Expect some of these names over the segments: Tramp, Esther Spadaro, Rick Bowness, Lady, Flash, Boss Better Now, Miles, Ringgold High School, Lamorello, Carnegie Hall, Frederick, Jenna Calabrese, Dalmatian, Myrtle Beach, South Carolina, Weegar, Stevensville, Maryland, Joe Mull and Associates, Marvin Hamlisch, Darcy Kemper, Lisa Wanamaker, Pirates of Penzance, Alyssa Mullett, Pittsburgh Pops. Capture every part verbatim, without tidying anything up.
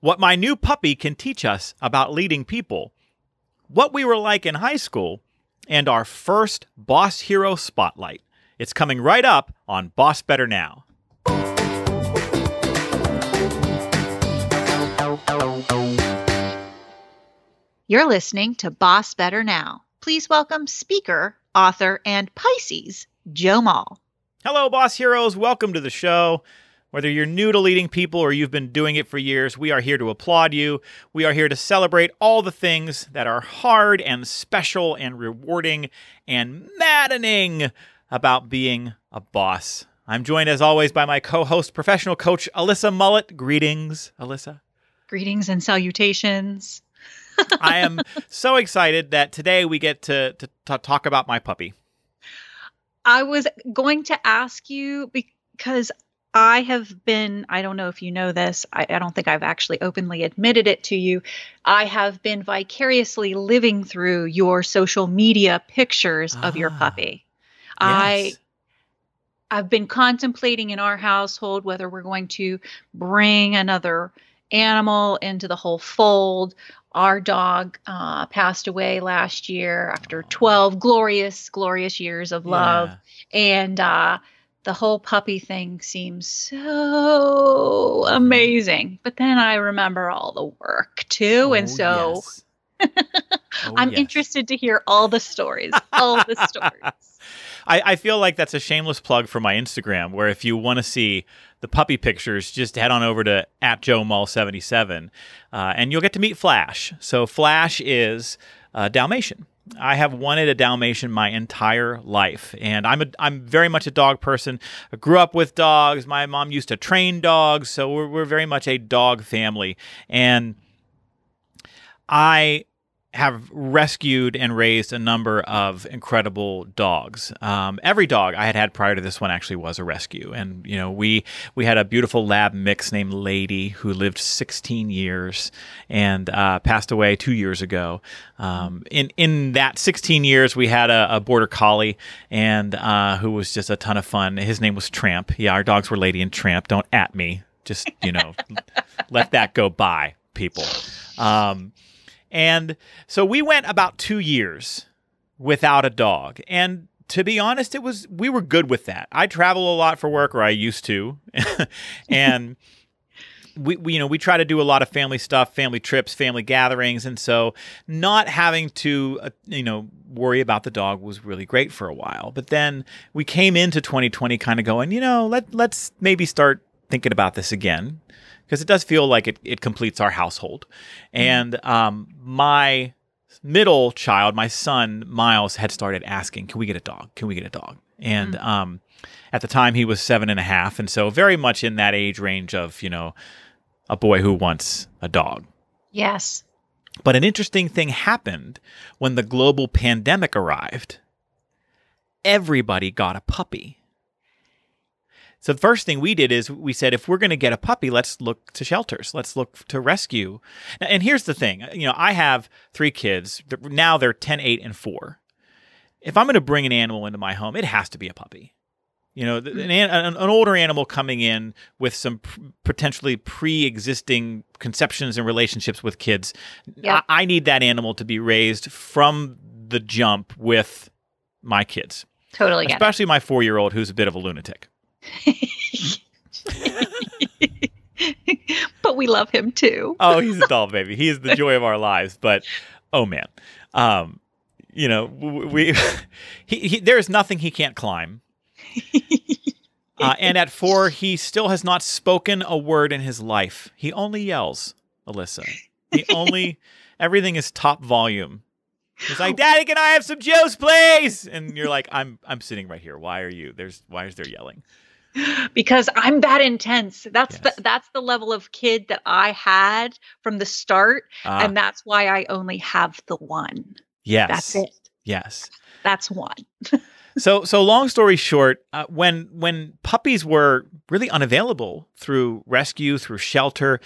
what my new puppy can teach us about leading people, what we were like in high school, and our first Boss Hero Spotlight. It's coming right up on Boss Better Now. You're listening to Boss Better Now. Please welcome speaker, author, and Pisces, Joe Mull. Hello, Boss Heroes. Welcome to the show. Whether you're new to leading people or you've been doing it for years, we are here to applaud you. We are here to celebrate all the things that are hard and special and rewarding and maddening about being a boss. I'm joined, as always, by my co-host, professional coach, Alyssa Mullett. Greetings, Alyssa. Greetings and salutations. I am so excited that today we get to, to, to talk about my puppy. I was going to ask you because I have been, I don't know if you know this, I, I don't think I've actually openly admitted it to you. I have been vicariously living through your social media pictures ah, of your puppy. Yes. I, I've been contemplating in our household whether we're going to bring another animal into the whole fold. Our dog uh, passed away last year after twelve glorious, glorious years of love. Yeah. And uh, the whole puppy thing seems so amazing. But then I remember all the work, too. Oh, and so yes. oh, I'm yes. interested to hear all the stories, all the stories. I, I feel like that's a shameless plug for my Instagram, where if you want to see the puppy pictures, just head on over to at Joe Mull seventy-seven, uh, and you'll get to meet Flash. So Flash is a Dalmatian. I have wanted a Dalmatian my entire life, and I'm a, I'm very much a dog person. I grew up with dogs. My mom used to train dogs, so we're, we're very much a dog family. And I have rescued and raised a number of incredible dogs. Um, every dog I had had prior to this one actually was a rescue. And, you know, we we had a beautiful lab mix named Lady who lived sixteen years and uh, passed away two years ago. Um, in, in that sixteen years, we had a, a border collie and uh, who was just a ton of fun. His name was Tramp. Yeah, our dogs were Lady and Tramp. Don't at me. Just, you know, let that go by, people. Um And so we went about two years without a dog. And to be honest, it was we were good with that. I travel a lot for work, or I used to. And we, we, you know, we try to do a lot of family stuff, family trips, family gatherings. And so not having to, uh, you know, worry about the dog was really great for a while. But then we came into twenty twenty kind of going, you know, let, let's maybe start thinking about this again, because it does feel like it, it completes our household. And um, my middle child, my son, Miles, had started asking, can we get a dog? Can we get a dog? And mm. um, at the time, he was seven and a half. And so very much in that age range of, you know, a boy who wants a dog. Yes. But an interesting thing happened when the global pandemic arrived. Everybody got a puppy. So the first thing we did is we said, if we're going to get a puppy, let's look to shelters. Let's look to rescue. And here's the thing. You know, I have three kids. Now they're ten, eight, and four. If I'm going to bring an animal into my home, it has to be a puppy. You know, an, an, an older animal coming in with some pr- potentially pre-existing conceptions and relationships with kids. Yeah. I, I need that animal to be raised from the jump with my kids. Totally get it. Especially my four-year-old, who's a bit of a lunatic. But we love him too. Oh, he's a doll baby. He is the joy of our lives. But oh man, um, you know, we he, he, there is nothing he can't climb. Uh, and at four, he still has not spoken a word in his life. He only yells, Alyssa. He only everything is top volume. He's like, Daddy, can I have some juice, please? And you're like, I'm I'm sitting right here. Why are you there's why is there yelling? Because I'm that intense. That's yes. the that's the level of kid that I had from the start, uh, and that's why I only have the one. Yes, that's it. Yes, that's one. so so long story short, uh, when when puppies were really unavailable through rescue, through shelter,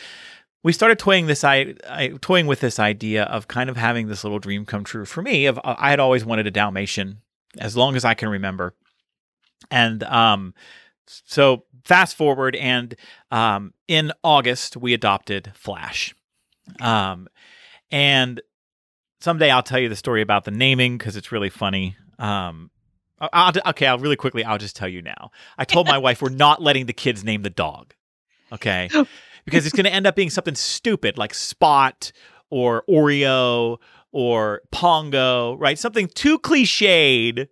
we started toying this I, I toying with this idea of kind of having this little dream come true for me. Of I had always wanted a Dalmatian as long as I can remember, and um. So fast forward, and um, in August, we adopted Flash. Um, and someday I'll tell you the story about the naming because it's really funny. Um, I'll, okay, I'll really quickly, I'll just tell you now. I told my wife we're not letting the kids name the dog, okay? Because it's going to end up being something stupid like Spot or Oreo or Pongo, right? Something too cliched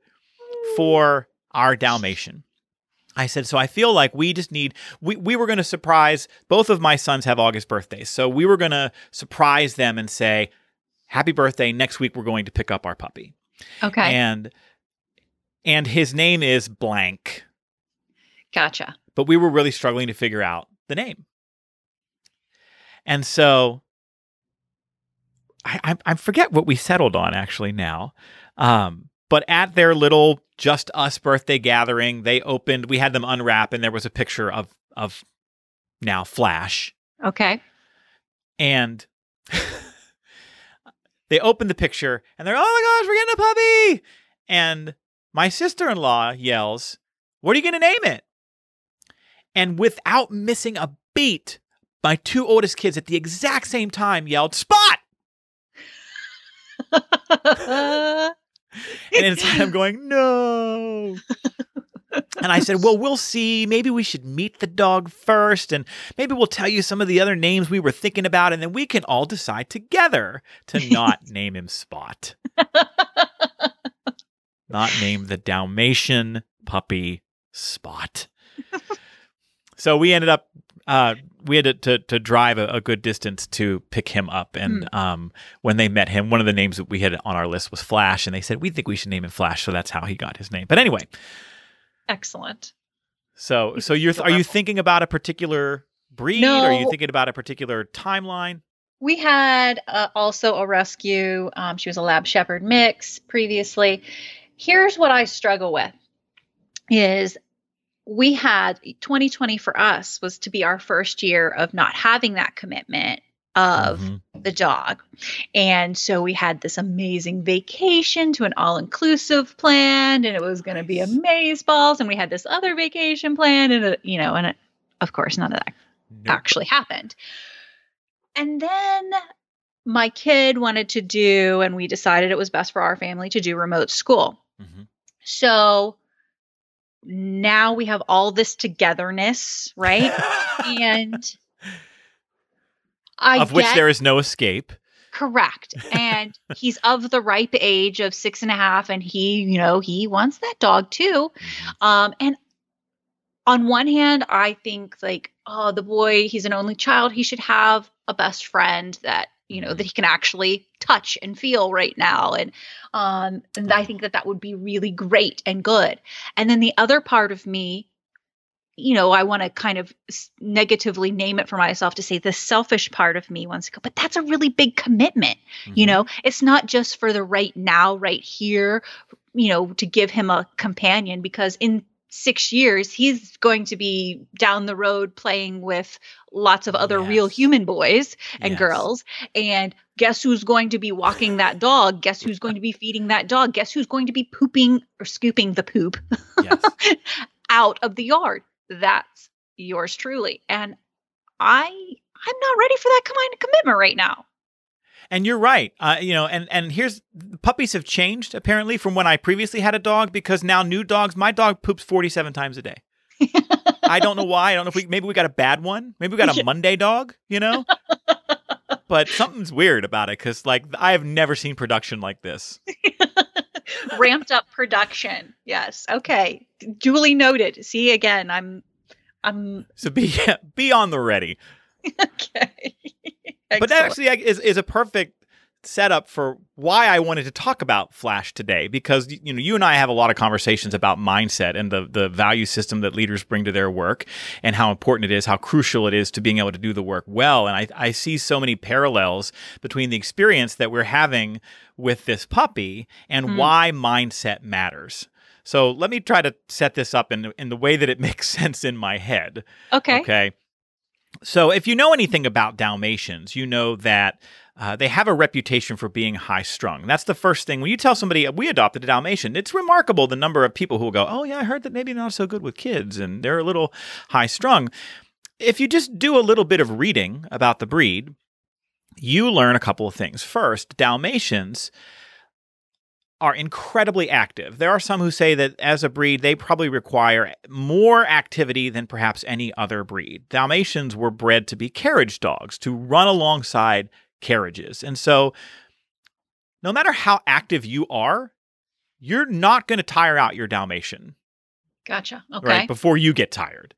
for our Dalmatian. I said, so I feel like we just need, we, we were going to surprise, both of my sons have August birthdays. So we were going to surprise them and say, happy birthday. Next week, we're going to pick up our puppy. Okay. And, and his name is blank. Gotcha. But we were really struggling to figure out the name. And so I, I, I forget what we settled on actually now. Um, But at their little Just Us birthday gathering, they opened, we had them unwrap, and there was a picture of of now Flash. Okay. And they opened the picture, and they're, oh my gosh, we're getting a puppy! And my sister-in-law yells, what are you going to name it? And without missing a beat, my two oldest kids at the exact same time yelled, Spot! And inside I'm going, no. And I said, well, we'll see. Maybe we should meet the dog first. And maybe we'll tell you some of the other names we were thinking about. And then we can all decide together to not name him Spot. Not name the Dalmatian puppy Spot. So we ended up, uh, we had to, to, to drive a, a good distance to pick him up. And mm. um, when they met him, one of the names that we had on our list was Flash. And they said, we think we should name him Flash. So that's how he got his name. But anyway. Excellent. So so you're th- are you thinking about a particular breed? No. Or are you thinking about a particular timeline? We had uh, also a rescue. Um, she was a Lab Shepherd mix previously. Here's what I struggle with is, we had twenty twenty for us was to be our first year of not having that commitment of mm-hmm. the dog. And so we had this amazing vacation to an all-inclusive plan, and it was going to be amazeballs. And we had this other vacation plan, and, uh, you know, and it, of course, none of that nope. actually happened. And then my kid wanted to do, and we decided it was best for our family to do remote school. Mm-hmm. So now we have all this togetherness, right? And I of which get, there is no escape. Correct. And he's of the ripe age of six and a half, and he, you know, he wants that dog too. Um, and on one hand, I think like, oh, the boy, he's an only child. He should have a best friend that, you know, that he can actually touch and feel right now. And, um, and I think that that would be really great and good. And then the other part of me, you know, I want to kind of negatively name it for myself to say the selfish part of me wants to go, but that's a really big commitment. Mm-hmm. You know, it's not just for the right now, right here, you know, to give him a companion, because in six years, he's going to be down the road playing with lots of other yes. real human boys and yes. girls. And guess who's going to be walking that dog? Guess who's going to be feeding that dog? Guess who's going to be pooping or scooping the poop yes. out of the yard? That's yours truly. And I, I'm not ready for that kind of commitment right now. And you're right, uh, you know, and, and here's, puppies have changed, apparently, from when I previously had a dog, because now new dogs, my dog poops forty-seven times a day. I don't know why. I don't know if we, maybe we got a bad one. Maybe we got a Monday dog, you know? But something's weird about it, because, like, I have never seen production like this. Ramped up production. Yes. Okay. Duly noted. See, again, I'm, I'm. So be, be on the ready. Okay. But that actually is, is a perfect setup for why I wanted to talk about Flash today, because, you know, you and I have a lot of conversations about mindset and the, the value system that leaders bring to their work and how important it is, how crucial it is to being able to do the work well. And I, I see so many parallels between the experience that we're having with this puppy and mm-hmm. why mindset matters. So let me try to set this up in, in the way that it makes sense in my head. Okay. Okay. So if you know anything about Dalmatians, you know that uh, they have a reputation for being high-strung. That's the first thing. When you tell somebody, we adopted a Dalmatian, it's remarkable the number of people who will go, oh, yeah, I heard that maybe not so good with kids, and they're a little high-strung. If you just do a little bit of reading about the breed, you learn a couple of things. First, Dalmatians are incredibly active. There are some who say that as a breed, they probably require more activity than perhaps any other breed. Dalmatians were bred to be carriage dogs, to run alongside carriages. And so no matter how active you are, you're not going to tire out your Dalmatian. Gotcha. Okay. Right? Before you get tired.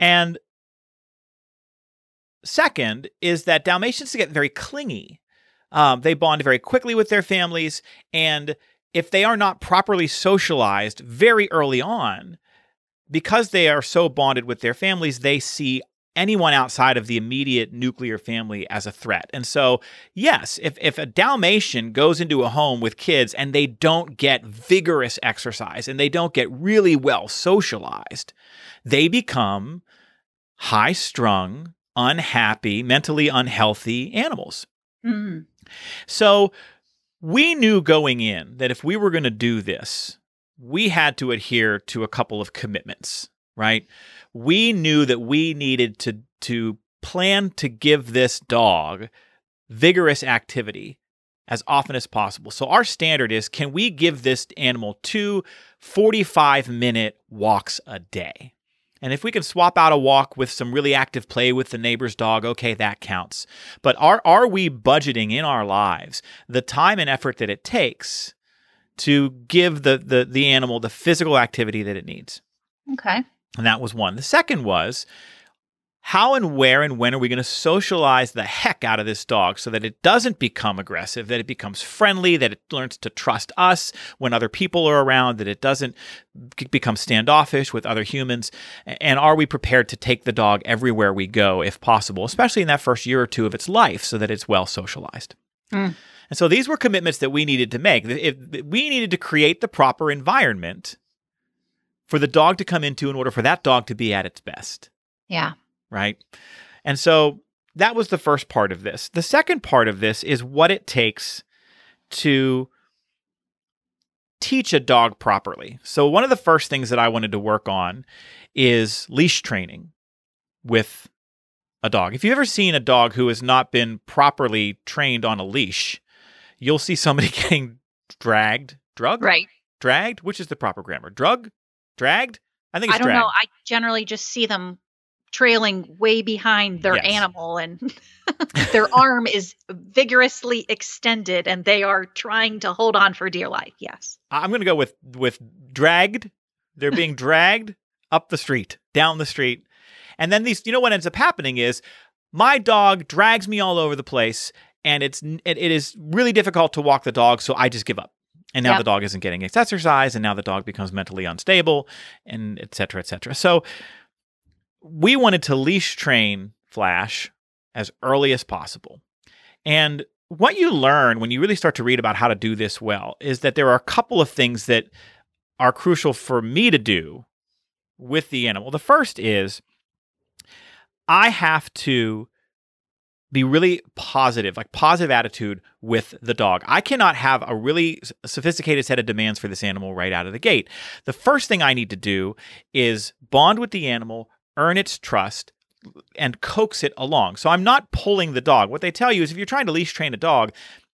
And second is that Dalmatians get very clingy. Um, they bond very quickly with their families, and if they are not properly socialized very early on, because they are so bonded with their families, they see anyone outside of the immediate nuclear family as a threat. And so, yes, if, if a Dalmatian goes into a home with kids and they don't get vigorous exercise and they don't get really well socialized, they become high-strung, unhappy, mentally unhealthy animals. Mm-hmm. So we knew going in that if we were going to do this, we had to adhere to a couple of commitments, right? We knew that we needed to, to plan to give this dog vigorous activity as often as possible. So our standard is, can we give this animal two forty-five minute walks a day? And if we can swap out a walk with some really active play with the neighbor's dog, okay, that counts. But are are we budgeting in our lives the time and effort that it takes to give the the, the animal the physical activity that it needs? Okay. And that was one. The second was, how and where and when are we going to socialize the heck out of this dog so that it doesn't become aggressive, that it becomes friendly, that it learns to trust us when other people are around, that it doesn't become standoffish with other humans? And are we prepared to take the dog everywhere we go if possible, especially in that first year or two of its life so that it's well socialized? Mm. And so these were commitments that we needed to make. If we needed to create the proper environment for the dog to come into in order for that dog to be at its best. Yeah. Right? And so that was the first part of this. The second part of this is what it takes to teach a dog properly. So one of the first things that I wanted to work on is leash training with a dog. If you've ever seen a dog who has not been properly trained on a leash, you'll see somebody getting dragged, drugged, right? Dragged, which is the proper grammar. Drug, dragged. I think it's I don't dragged. know. I generally just see them trailing way behind their yes. animal, and their arm is vigorously extended and they are trying to hold on for dear life. Yes. I'm going to go with, with dragged. They're being dragged up the street, down the street. And then these, you know, what ends up happening is my dog drags me all over the place, and it's, it, it is really difficult to walk the dog. So I just give up. And now yep. the dog isn't getting its exercise, and now the dog becomes mentally unstable, and et cetera, et cetera. So we wanted to leash train Flash as early as possible. And what you learn when you really start to read about how to do this well is that there are a couple of things that are crucial for me to do with the animal. The first is I have to be really positive, like positive attitude with the dog. I cannot have a really sophisticated set of demands for this animal right out of the gate. The first thing I need to do is bond with the animal, earn its trust, and coax it along. So I'm not pulling the dog. What they tell you is if you're trying to leash train a dog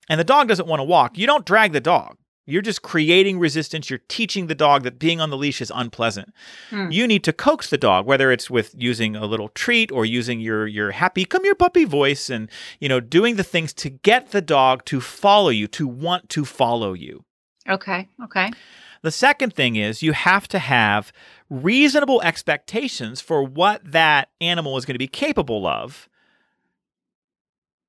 and the dog doesn't want to walk, you don't drag the dog. You're just creating resistance. You're teaching the dog that being on the leash is unpleasant. Mm. You need to coax the dog, whether it's with using a little treat or using your your happy, come here puppy voice, and you know, doing the things to get the dog to follow you, to want to follow you. Okay, okay. The second thing is you have to have reasonable expectations for what that animal is going to be capable of.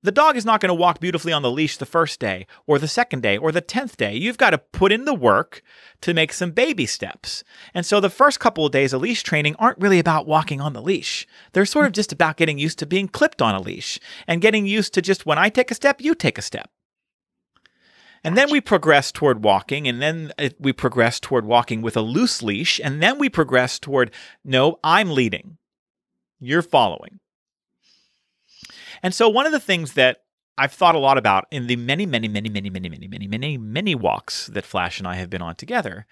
The dog is not going to walk beautifully on the leash the first day or the second day or the tenth day. You've got to put in the work to make some baby steps. And so the first couple of days of leash training aren't really about walking on the leash. They're sort of just about getting used to being clipped on a leash and getting used to just when I take a step, you take a step. And then we progress toward walking, and then we progress toward walking with a loose leash, and then we progress toward, no, I'm leading. you're following. And so one of the things that I've thought a lot about in the many, many, many, many, many, many, many, many, many walks that Flash and I have been on together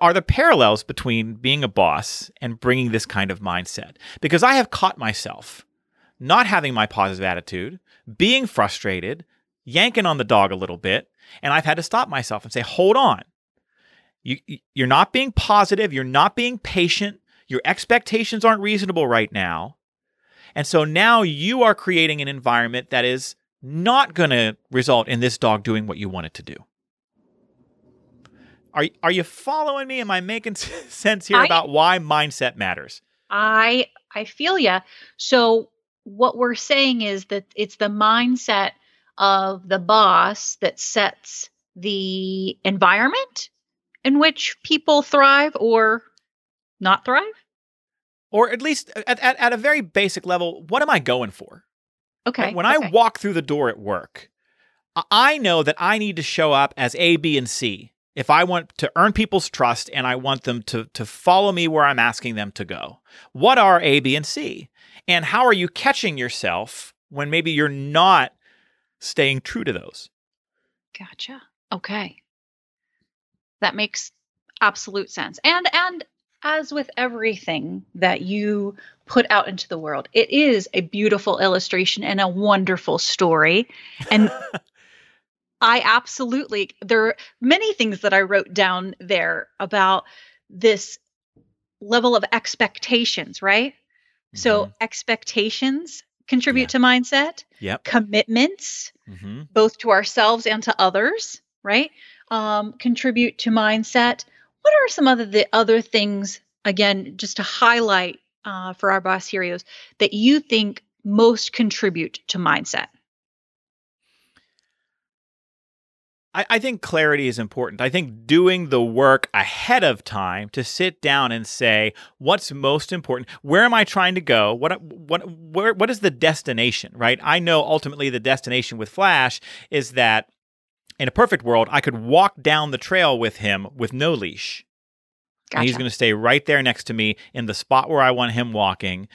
are the parallels between being a boss and bringing this kind of mindset. Because I have caught myself not having my positive attitude, being frustrated, yanking on the dog a little bit, and I've had to stop myself and say, hold on. You, you're not being positive. You're not being patient. Your expectations aren't reasonable right now. And so now you are creating an environment that is not going to result in this dog doing what you want it to do. Are, are you following me? Am I making sense here I, about why mindset matters? I I feel ya. So what we're saying is that it's the mindset of the boss that sets the environment in which people thrive or not thrive? Or at least at, at, at a very basic level, what am I going for? Okay. When okay. I walk through the door at work, I know that I need to show up as A, B, and C if I want to earn people's trust and I want them to, to follow me where I'm asking them to go. What are A, B, and C? And how are you catching yourself when maybe you're not staying true to those? Gotcha. Okay. That makes absolute sense. And, and, as with everything that you put out into the world, it is a beautiful illustration and a wonderful story. And I absolutely, there are many things that I wrote down there about this level of expectations, right? Mm-hmm. So expectations contribute yeah. to mindset, yep. commitments, mm-hmm. both to ourselves and to others, right? Um, contribute to mindset. What are some of the other things, again, just to highlight uh, for our boss heroes, that you think most contribute to mindset? I, I think clarity is important. I think doing the work ahead of time to sit down and say, what's most important? Where am I trying to go? What what where, what is the destination, right? I know ultimately the destination with Flash is that in a perfect world, I could walk down the trail with him with no leash. Gotcha. And he's going to stay right there next to me in the spot where I want him walking.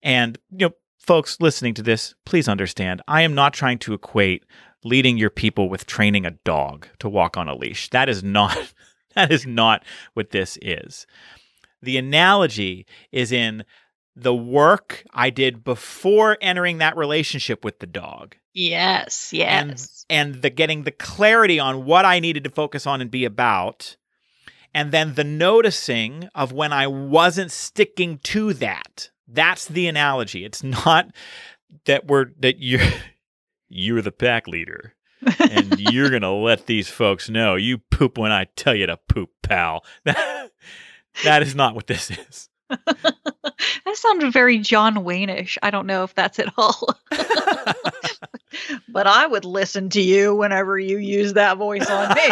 And, you know, folks listening to this, please understand, I am not trying to equate leading your people with training a dog to walk on a leash. That is not, that is not what this is. The analogy is in the work I did before entering that relationship with the dog. Yes, yes. And, and the getting the clarity on what I needed to focus on and be about, and then the noticing of when I wasn't sticking to that. That's the analogy. It's not that we're that you you're the pack leader and you're going to let these folks know you poop when I tell you to poop, pal. That, that is not what this is. That sounded very John Wayne-ish. I don't know if that's at all. But I would listen to you whenever you use that voice on me.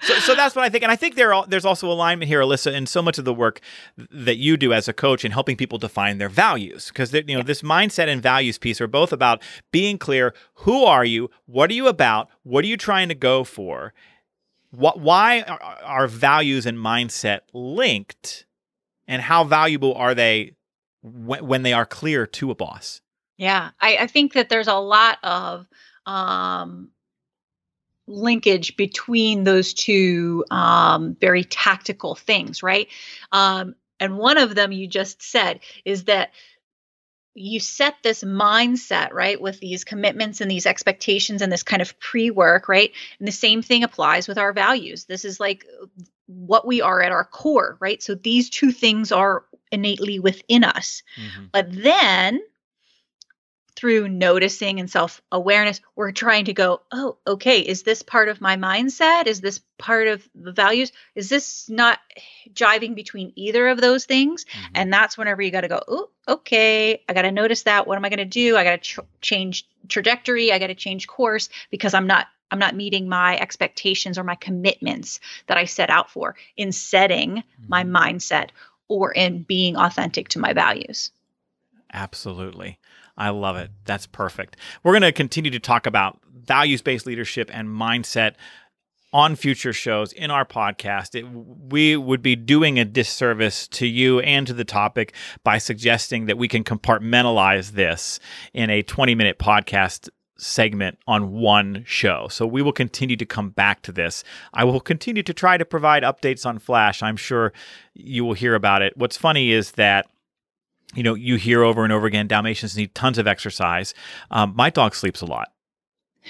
so, so that's what I think. And I think there are, there's also alignment here, Alyssa, in so much of the work that you do as a coach in helping people define their values. Because you know, yeah. this mindset and values piece are both about being clear. Who are you? What are you about? What are you trying to go for? What, why are values and mindset linked, and how valuable are they when, when they are clear to a boss? Yeah, I, I think that there's a lot of um, linkage between those two um, very tactical things, right? Um, and one of them you just said is that you set this mindset, right, with these commitments and these expectations and this kind of pre-work, right? And the same thing applies with our values. This is like what we are at our core, right? So these two things are innately within us. Mm-hmm. But then through noticing and self-awareness, we're trying to go, oh, okay, is this part of my mindset? Is this part of the values? Is this not jiving between either of those things? Mm-hmm. And that's whenever you got to go, oh, okay, I got to notice that. What am I going to do? I got to ch- change trajectory. I got to change course because I'm not, I'm not meeting my expectations or my commitments that I set out for in setting mm-hmm. my mindset or in being authentic to my values. Absolutely. I love it. That's perfect. We're going to continue to talk about values-based leadership and mindset on future shows, in our podcast. It, we would be doing a disservice to you and to the topic by suggesting that we can compartmentalize this in a twenty-minute podcast segment on one show. So we will continue to come back to this. I will continue to try to provide updates on Flash. I'm sure you will hear about it. What's funny is that, you know, you hear over and over again, Dalmatians need tons of exercise. Um, my dog sleeps a lot.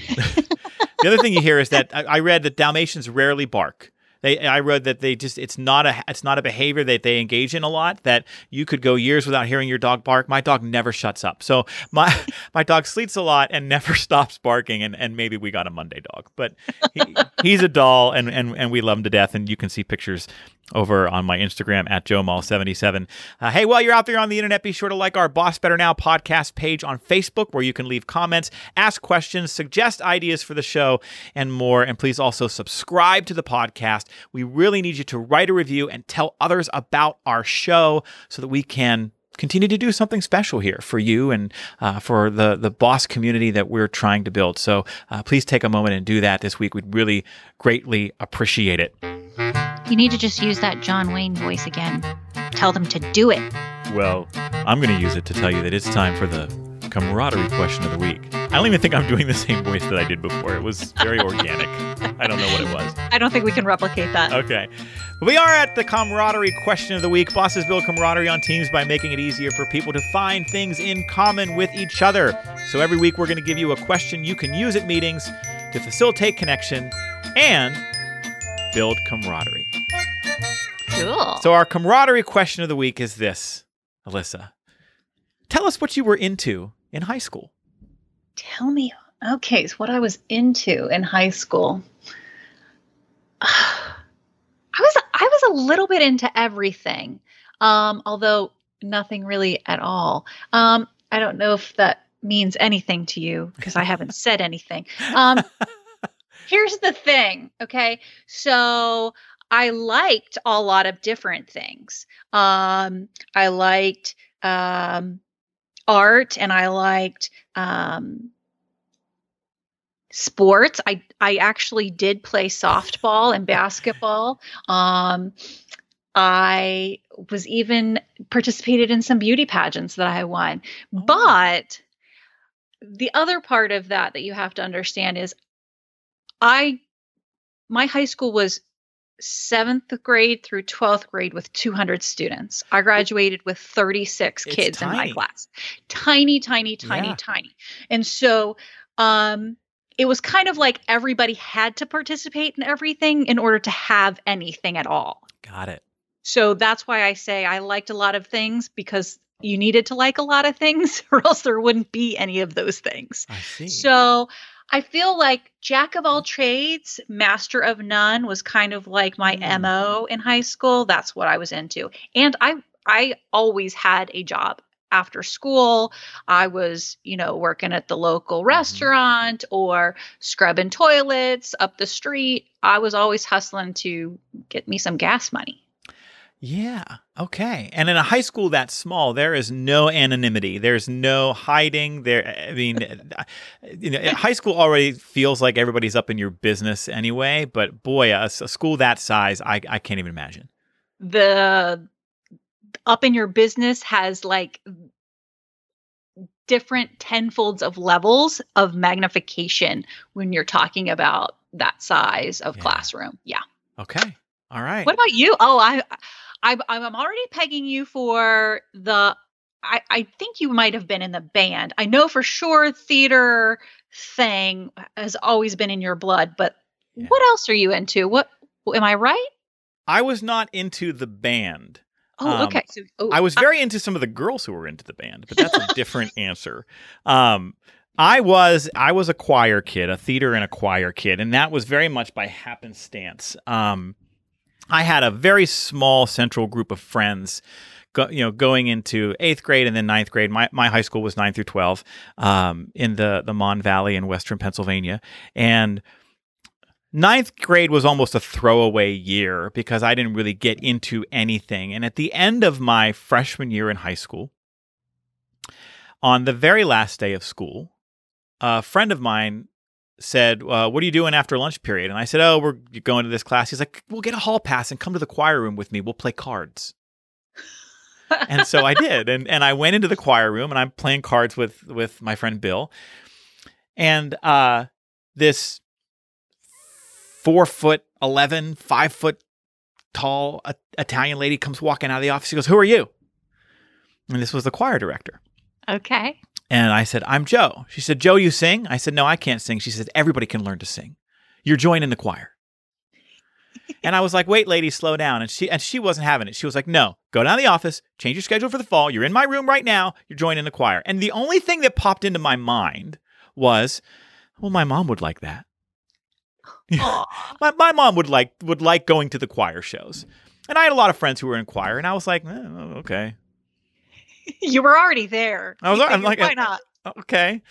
The other thing you hear is that I, I read that Dalmatians rarely bark. They, I read that they just, it's not a, it's not a behavior that they engage in a lot, that you could go years without hearing your dog bark. My dog never shuts up. So my, my dog sleeps a lot and never stops barking. And, and maybe we got a Monday dog, but he, he's a doll and, and, and we love him to death. And you can see pictures over on my Instagram at Joe Mull seventy-seven. Uh, hey, while you're out there on the internet, be sure to like our Boss Better Now podcast page on Facebook, where you can leave comments, ask questions, suggest ideas for the show, and more. And please also subscribe to the podcast. We really need you to write a review and tell others about our show so that we can continue to do something special here for you and uh, for the, the Boss community that we're trying to build. So uh, please take a moment and do that this week. We'd really greatly appreciate it. You need to just use that John Wayne voice again. Tell them to do it. Well, I'm going to use it to tell you that it's time for the camaraderie question of the week. I don't even think I'm doing the same voice that I did before. It was very organic. I don't know what it was. I don't think we can replicate that. Okay. We are at the camaraderie question of the week. Bosses build camaraderie on teams by making it easier for people to find things in common with each other. So every week we're going to give you a question you can use at meetings to facilitate connection and build camaraderie. Cool. So our camaraderie question of the week is this, Alyssa. Tell us what you were into in high school. Tell me. Okay, so what I was into in high school. Uh, I was I was a little bit into everything, um, although nothing really at all. Um, I don't know if that means anything to you because I haven't said anything. Um Here's the thing, okay? So I liked a lot of different things. Um, I liked um, art, and I liked um, sports. I I actually did play softball and basketball. Um, I was even participated in some beauty pageants that I won. But the other part of that that you have to understand is I, my high school was seventh grade through twelfth grade with two hundred students. I graduated with thirty-six it's kids tiny. in my class. Tiny, tiny, tiny, yeah. tiny. And so, um, it was kind of like everybody had to participate in everything in order to have anything at all. Got it. So that's why I say I liked a lot of things, because you needed to like a lot of things or else there wouldn't be any of those things. I see. So I feel like jack of all trades, master of none was kind of like my M O in high school. That's what I was into. And I I always had a job after school. I was, you know, working at the local restaurant or scrubbing toilets up the street. I was always hustling to get me some gas money. Yeah. Okay. And in a high school that small, there is no anonymity. There's no hiding there. I mean, you know, high school already feels like everybody's up in your business anyway, but boy, a, a school that size, I, I can't even imagine. The up in your business has like different tenfolds of levels of magnification when you're talking about that size of yeah. classroom. Yeah. Okay. All right. What about you? Oh, I, I, I'm already pegging you for the, I, I think you might have been in the band. I know for sure theater thing has always been in your blood, but yeah. what else are you into? What, am I right? I was not into the band. Oh, okay. Um, so, oh, I was very I, into some of the girls who were into the band, but that's a different answer. Um, I was I was a choir kid, a theater and a choir kid, and that was very much by happenstance. Um I had a very small central group of friends, go, you know, going into eighth grade and then ninth grade. My my high school was nine through twelve um, in the the Mon Valley in Western Pennsylvania, and ninth grade was almost a throwaway year because I didn't really get into anything. And at the end of my freshman year in high school, on the very last day of school, a friend of mine said, uh, what are you doing after lunch period? And I said, oh, we're going to this class. He's like, well, get a hall pass and come to the choir room with me. We'll play cards. And so I did. And and I went into the choir room and I'm playing cards with, with my friend Bill. And uh, this four foot eleven, five foot tall uh, Italian lady comes walking out of the office. She goes, who are you? And this was the choir director. Okay. And I said, I'm Joe. She said, Joe, you sing? I said, no, I can't sing. She said, everybody can learn to sing. You're joining the choir. And I was like, wait, lady, slow down. And she and she wasn't having it. She was like, no, go down to the office, change your schedule for the fall. You're in my room right now. You're joining the choir. And the only thing that popped into my mind was, well, my mom would like that. my, my mom would like would like going to the choir shows. And I had a lot of friends who were in choir. And I was like, oh, okay. You were already there. I was I'm like, why not? Okay.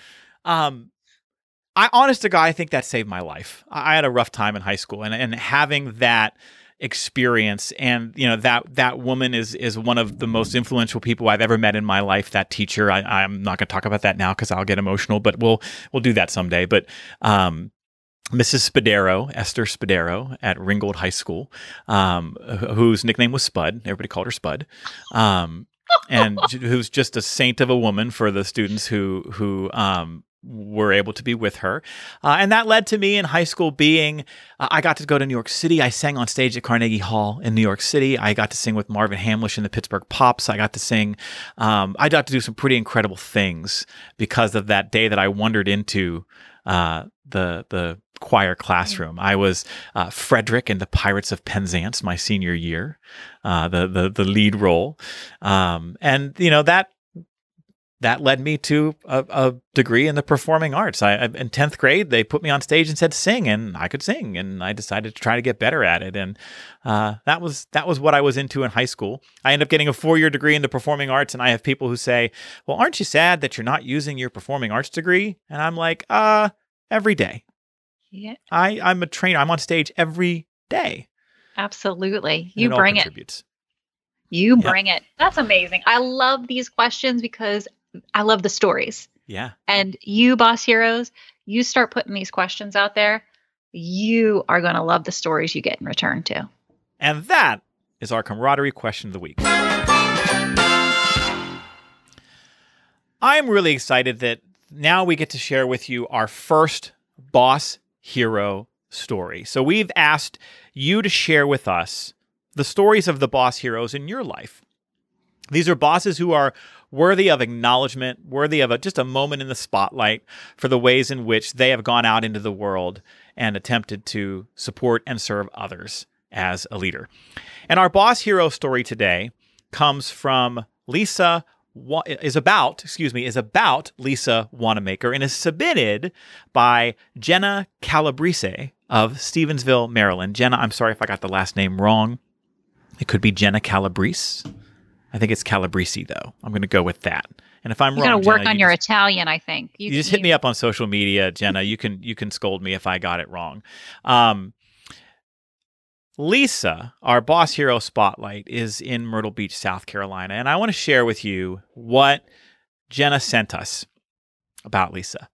Um, I, honest to God, I think that saved my life. I had a rough time in high school, and and having that experience, and you know that that woman is is one of the most influential people I've ever met in my life. That teacher, I, I'm not going to talk about that now because I'll get emotional, but we'll we'll do that someday. But um, Missus Spadaro, Esther Spadaro at Ringgold High School, um, whose nickname was Spud. Everybody called her Spud. Um, and who's just a saint of a woman for the students who who um, were able to be with her. Uh, and that led to me in high school being, uh, I got to go to New York City. I sang on stage at Carnegie Hall in New York City. I got to sing with Marvin Hamlisch in the Pittsburgh Pops. I got to sing, um, I got to do some pretty incredible things because of that day that I wandered into uh, the the choir classroom. I was uh, Frederick in the Pirates of Penzance my senior year, uh, the, the the lead role, um, and you know that that led me to a, a degree in the performing arts. I, I in tenth grade they put me on stage and said sing, and I could sing, and I decided to try to get better at it, and uh, that was that was what I was into in high school. I ended up getting a four year degree in the performing arts, and I have people who say, "Well, aren't you sad that you're not using your performing arts degree?" And I'm like, "Uh, every day." Yeah. I, I'm a trainer. I'm on stage every day. Absolutely. You bring it. You bring it. That's amazing. I love these questions because I love the stories. Yeah. And you, Boss Heroes, you start putting these questions out there. You are going to love the stories you get in return too. And that is our camaraderie question of the week. I'm really excited that now we get to share with you our first Boss Hero story. So we've asked you to share with us the stories of the boss heroes in your life. These are bosses who are worthy of acknowledgement, worthy of a, just a moment in the spotlight for the ways in which they have gone out into the world and attempted to support and serve others as a leader. And our boss hero story today comes from Lisa is about, excuse me, is about Lisa Wanamaker and is submitted by Jenna Calabrese of Stevensville, Maryland. Jenna, I'm sorry if I got the last name wrong. It could be Jenna Calabrese. I think it's Calabrese, though. I'm going to go with that. And if I'm you wrong, gotta Jenna, you got to work on your just, Italian, I think. You, you can, just hit you... me up on social media, Jenna. You can you can scold me if I got it wrong. Um, Lisa, our Boss Hero Spotlight, is in Myrtle Beach, South Carolina, and I want to share with you what Jenna sent us about Lisa.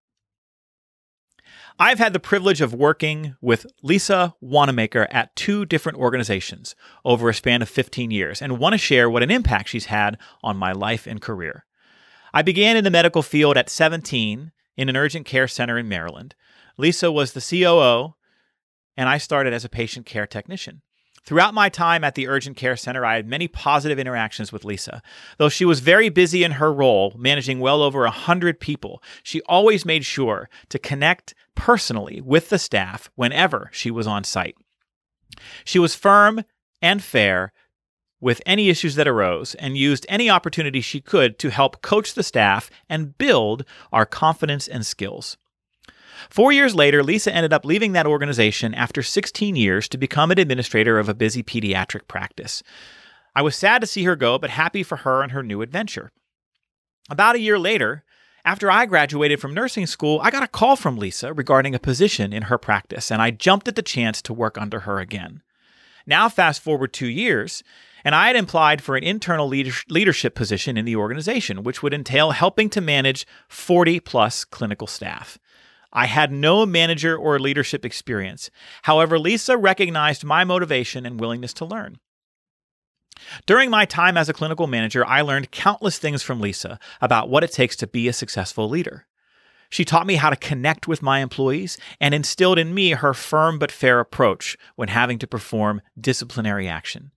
I've had the privilege of working with Lisa Wanamaker at two different organizations over a span of fifteen years and want to share what an impact she's had on my life and career. I began in the medical field at seventeen in an urgent care center in Maryland. Lisa was the C O O, and I started as a patient care technician. Throughout my time at the urgent care center, I had many positive interactions with Lisa. Though she was very busy in her role, managing well over one hundred people, she always made sure to connect personally with the staff whenever she was on site. She was firm and fair with any issues that arose and used any opportunity she could to help coach the staff and build our confidence and skills. Four years later, Lisa ended up leaving that organization after sixteen years to become an administrator of a busy pediatric practice. I was sad to see her go, but happy for her and her new adventure. About a year later, after I graduated from nursing school, I got a call from Lisa regarding a position in her practice, and I jumped at the chance to work under her again. Now fast forward two years, and I had applied for an internal leadership position in the organization, which would entail helping to manage forty-plus clinical staff. I had no manager or leadership experience. However, Lisa recognized my motivation and willingness to learn. During my time as a clinical manager, I learned countless things from Lisa about what it takes to be a successful leader. She taught me how to connect with my employees and instilled in me her firm but fair approach when having to perform disciplinary action.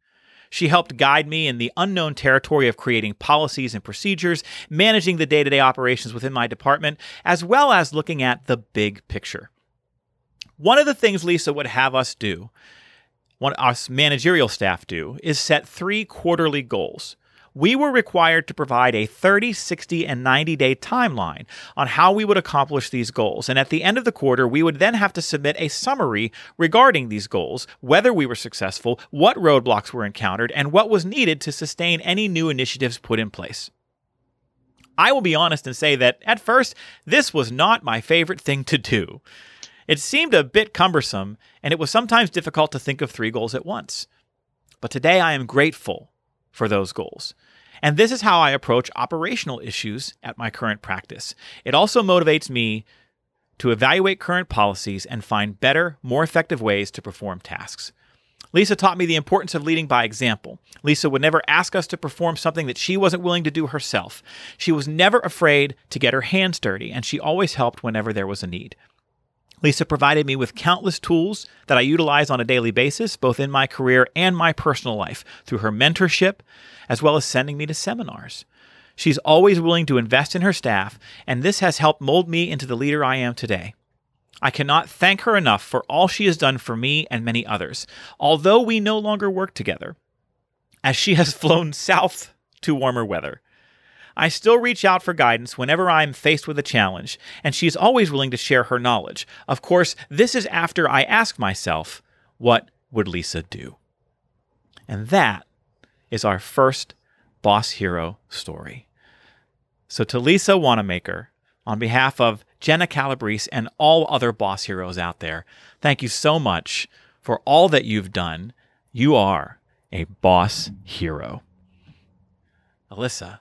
She helped guide me in the unknown territory of creating policies and procedures, managing the day-to-day operations within my department, as well as looking at the big picture. One of the things Lisa would have us do, what our managerial staff do, is set three quarterly goals. We were required to provide a thirty, sixty, and ninety-day timeline on how we would accomplish these goals. And at the end of the quarter, we would then have to submit a summary regarding these goals, whether we were successful, what roadblocks were encountered, and what was needed to sustain any new initiatives put in place. I will be honest and say that, at first, this was not my favorite thing to do. It seemed a bit cumbersome, and it was sometimes difficult to think of three goals at once. But today, I am grateful for those goals. And this is how I approach operational issues at my current practice. It also motivates me to evaluate current policies and find better, more effective ways to perform tasks. Lisa taught me the importance of leading by example. Lisa would never ask us to perform something that she wasn't willing to do herself. She was never afraid to get her hands dirty, and she always helped whenever there was a need. Lisa provided me with countless tools that I utilize on a daily basis, both in my career and my personal life, through her mentorship, as well as sending me to seminars. She's always willing to invest in her staff, and this has helped mold me into the leader I am today. I cannot thank her enough for all she has done for me and many others, although we no longer work together, as she has flown south to warmer weather. I still reach out for guidance whenever I am faced with a challenge, and she is always willing to share her knowledge. Of course, this is after I ask myself, what would Lisa do? And that is our first Boss Hero story. So to Lisa Wanamaker, on behalf of Jenna Calabrese and all other Boss Heroes out there, thank you so much for all that you've done. You are a Boss Hero. Alyssa,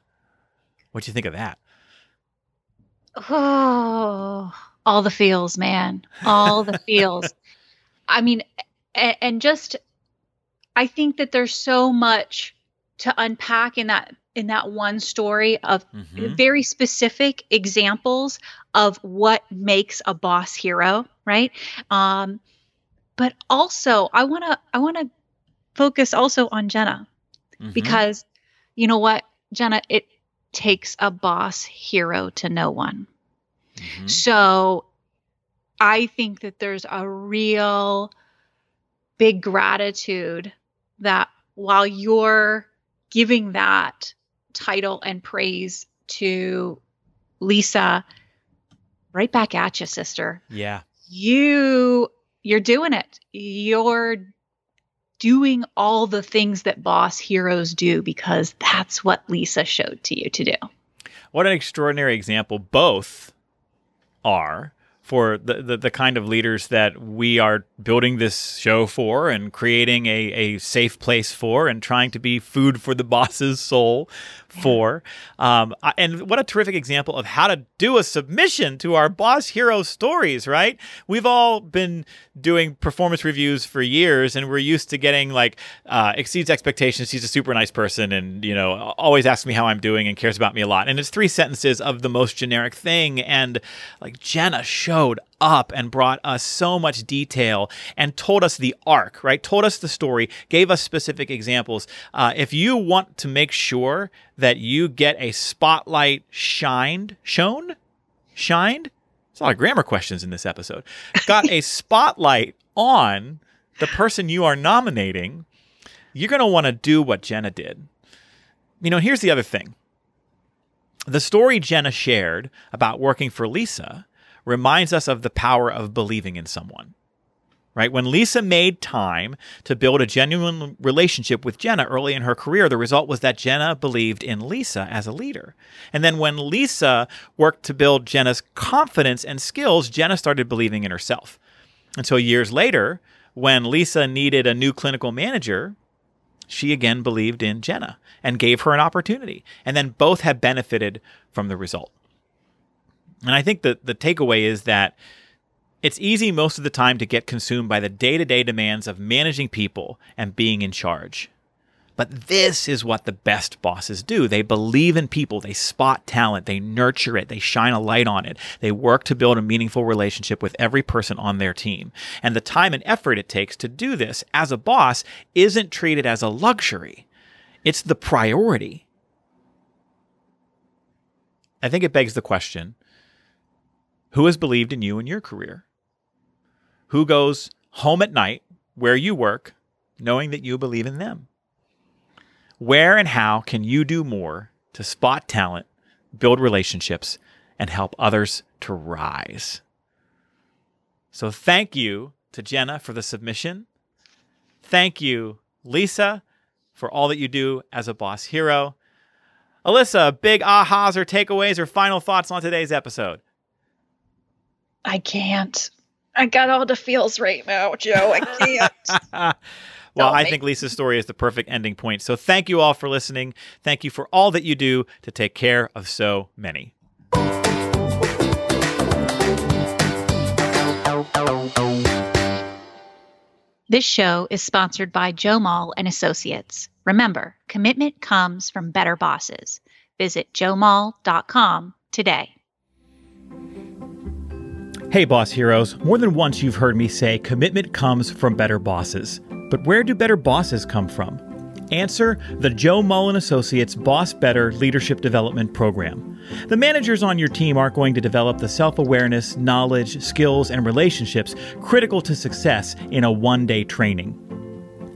what'd you think of that? Oh, all the feels, man. All the feels. I mean, and, and just, I think that there's so much to unpack in that, in that one story of mm-hmm. very specific examples of what makes a boss hero, right? Um, but also I want to, I want to focus also on Jenna mm-hmm. because you know what, Jenna, it, takes a boss hero to know one. Mm-hmm. So I think that there's a real big gratitude that while you're giving that title and praise to Lisa, right back at you, sister. Yeah. You, you're doing it. You're doing all the things that boss heroes do, because that's what Lisa showed to you to do. What an extraordinary example both are for the, the, the kind of leaders that we are building this show for and creating a, a safe place for and trying to be food for the boss's soul for. Um, and what a terrific example of how to do a submission to our Boss Hero stories, right? We've all been doing performance reviews for years, and we're used to getting like uh, exceeds expectations. She's a super nice person and, you know, always asks me how I'm doing and cares about me a lot. And it's three sentences of the most generic thing. And like Jenna showed up and brought us so much detail and told us the arc, right? Told us the story, gave us specific examples. Uh, if you want to make sure that you get a spotlight shined, shown, shined? There's a lot of grammar questions in this episode. Got a spotlight on the person you are nominating, you're going to want to do what Jenna did. You know, here's the other thing. The story Jenna shared about working for Lisa reminds us of the power of believing in someone, right? When Lisa made time to build a genuine relationship with Jenna early in her career, the result was that Jenna believed in Lisa as a leader. And then when Lisa worked to build Jenna's confidence and skills, Jenna started believing in herself. And so years later, when Lisa needed a new clinical manager, she again believed in Jenna and gave her an opportunity. And then both have benefited from the result. And I think that the takeaway is that It's easy most of the time to get consumed by the day-to-day demands of managing people and being in charge. But this is what the best bosses do. They believe in people. They spot talent. They nurture it. They shine a light on it. They work to build a meaningful relationship with every person on their team. And the time and effort it takes to do this as a boss isn't treated as a luxury. It's the priority. I think it begs the question, who has believed in you in your career? Who goes home at night where you work knowing that you believe in them? Where and how can you do more to spot talent, build relationships, and help others to rise? So thank you to Jenna for the submission. Thank you, Lisa, for all that you do as a boss hero. Alyssa, big ahas or takeaways or final thoughts on today's episode? I can't. I got all the feels right now, Joe. I can't. Well, I think Lisa's story is the perfect ending point. So thank you all for listening. Thank you for all that you do to take care of so many. This show is sponsored by Joe Mull and Associates. Remember, commitment comes from better bosses. Visit joe mull dot com today. Hey, boss heroes. More than once you've heard me say commitment comes from better bosses. But where do better bosses come from? Answer, the Joe Mull and Associates Boss Better Leadership Development Program. The managers on your team are going to develop the self-awareness, knowledge, skills, and relationships critical to success in a one-day training.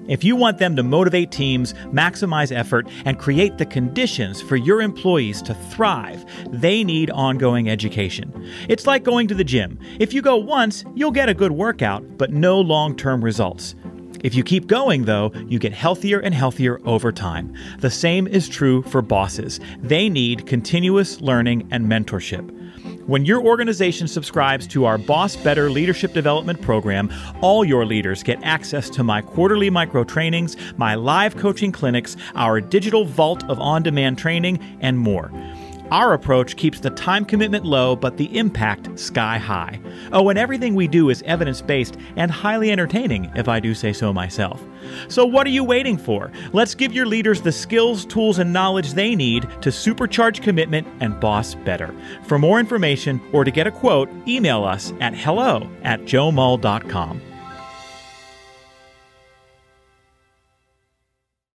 If you want them to motivate teams, maximize effort, and create the conditions for your employees to thrive, they need ongoing education. It's like going to the gym. If you go once, you'll get a good workout, but no long-term results. If you keep going, though, you get healthier and healthier over time. The same is true for bosses. They need continuous learning and mentorship. When your organization subscribes to our Boss Better Leadership Development Program, all your leaders get access to my quarterly micro trainings, my live coaching clinics, our digital vault of on-demand training, and more. Our approach keeps the time commitment low, but the impact sky high. Oh, and everything we do is evidence-based and highly entertaining, if I do say so myself. So what are you waiting for? Let's give your leaders the skills, tools, and knowledge they need to supercharge commitment and boss better. For more information or to get a quote, email us at hello at joe mull dot com.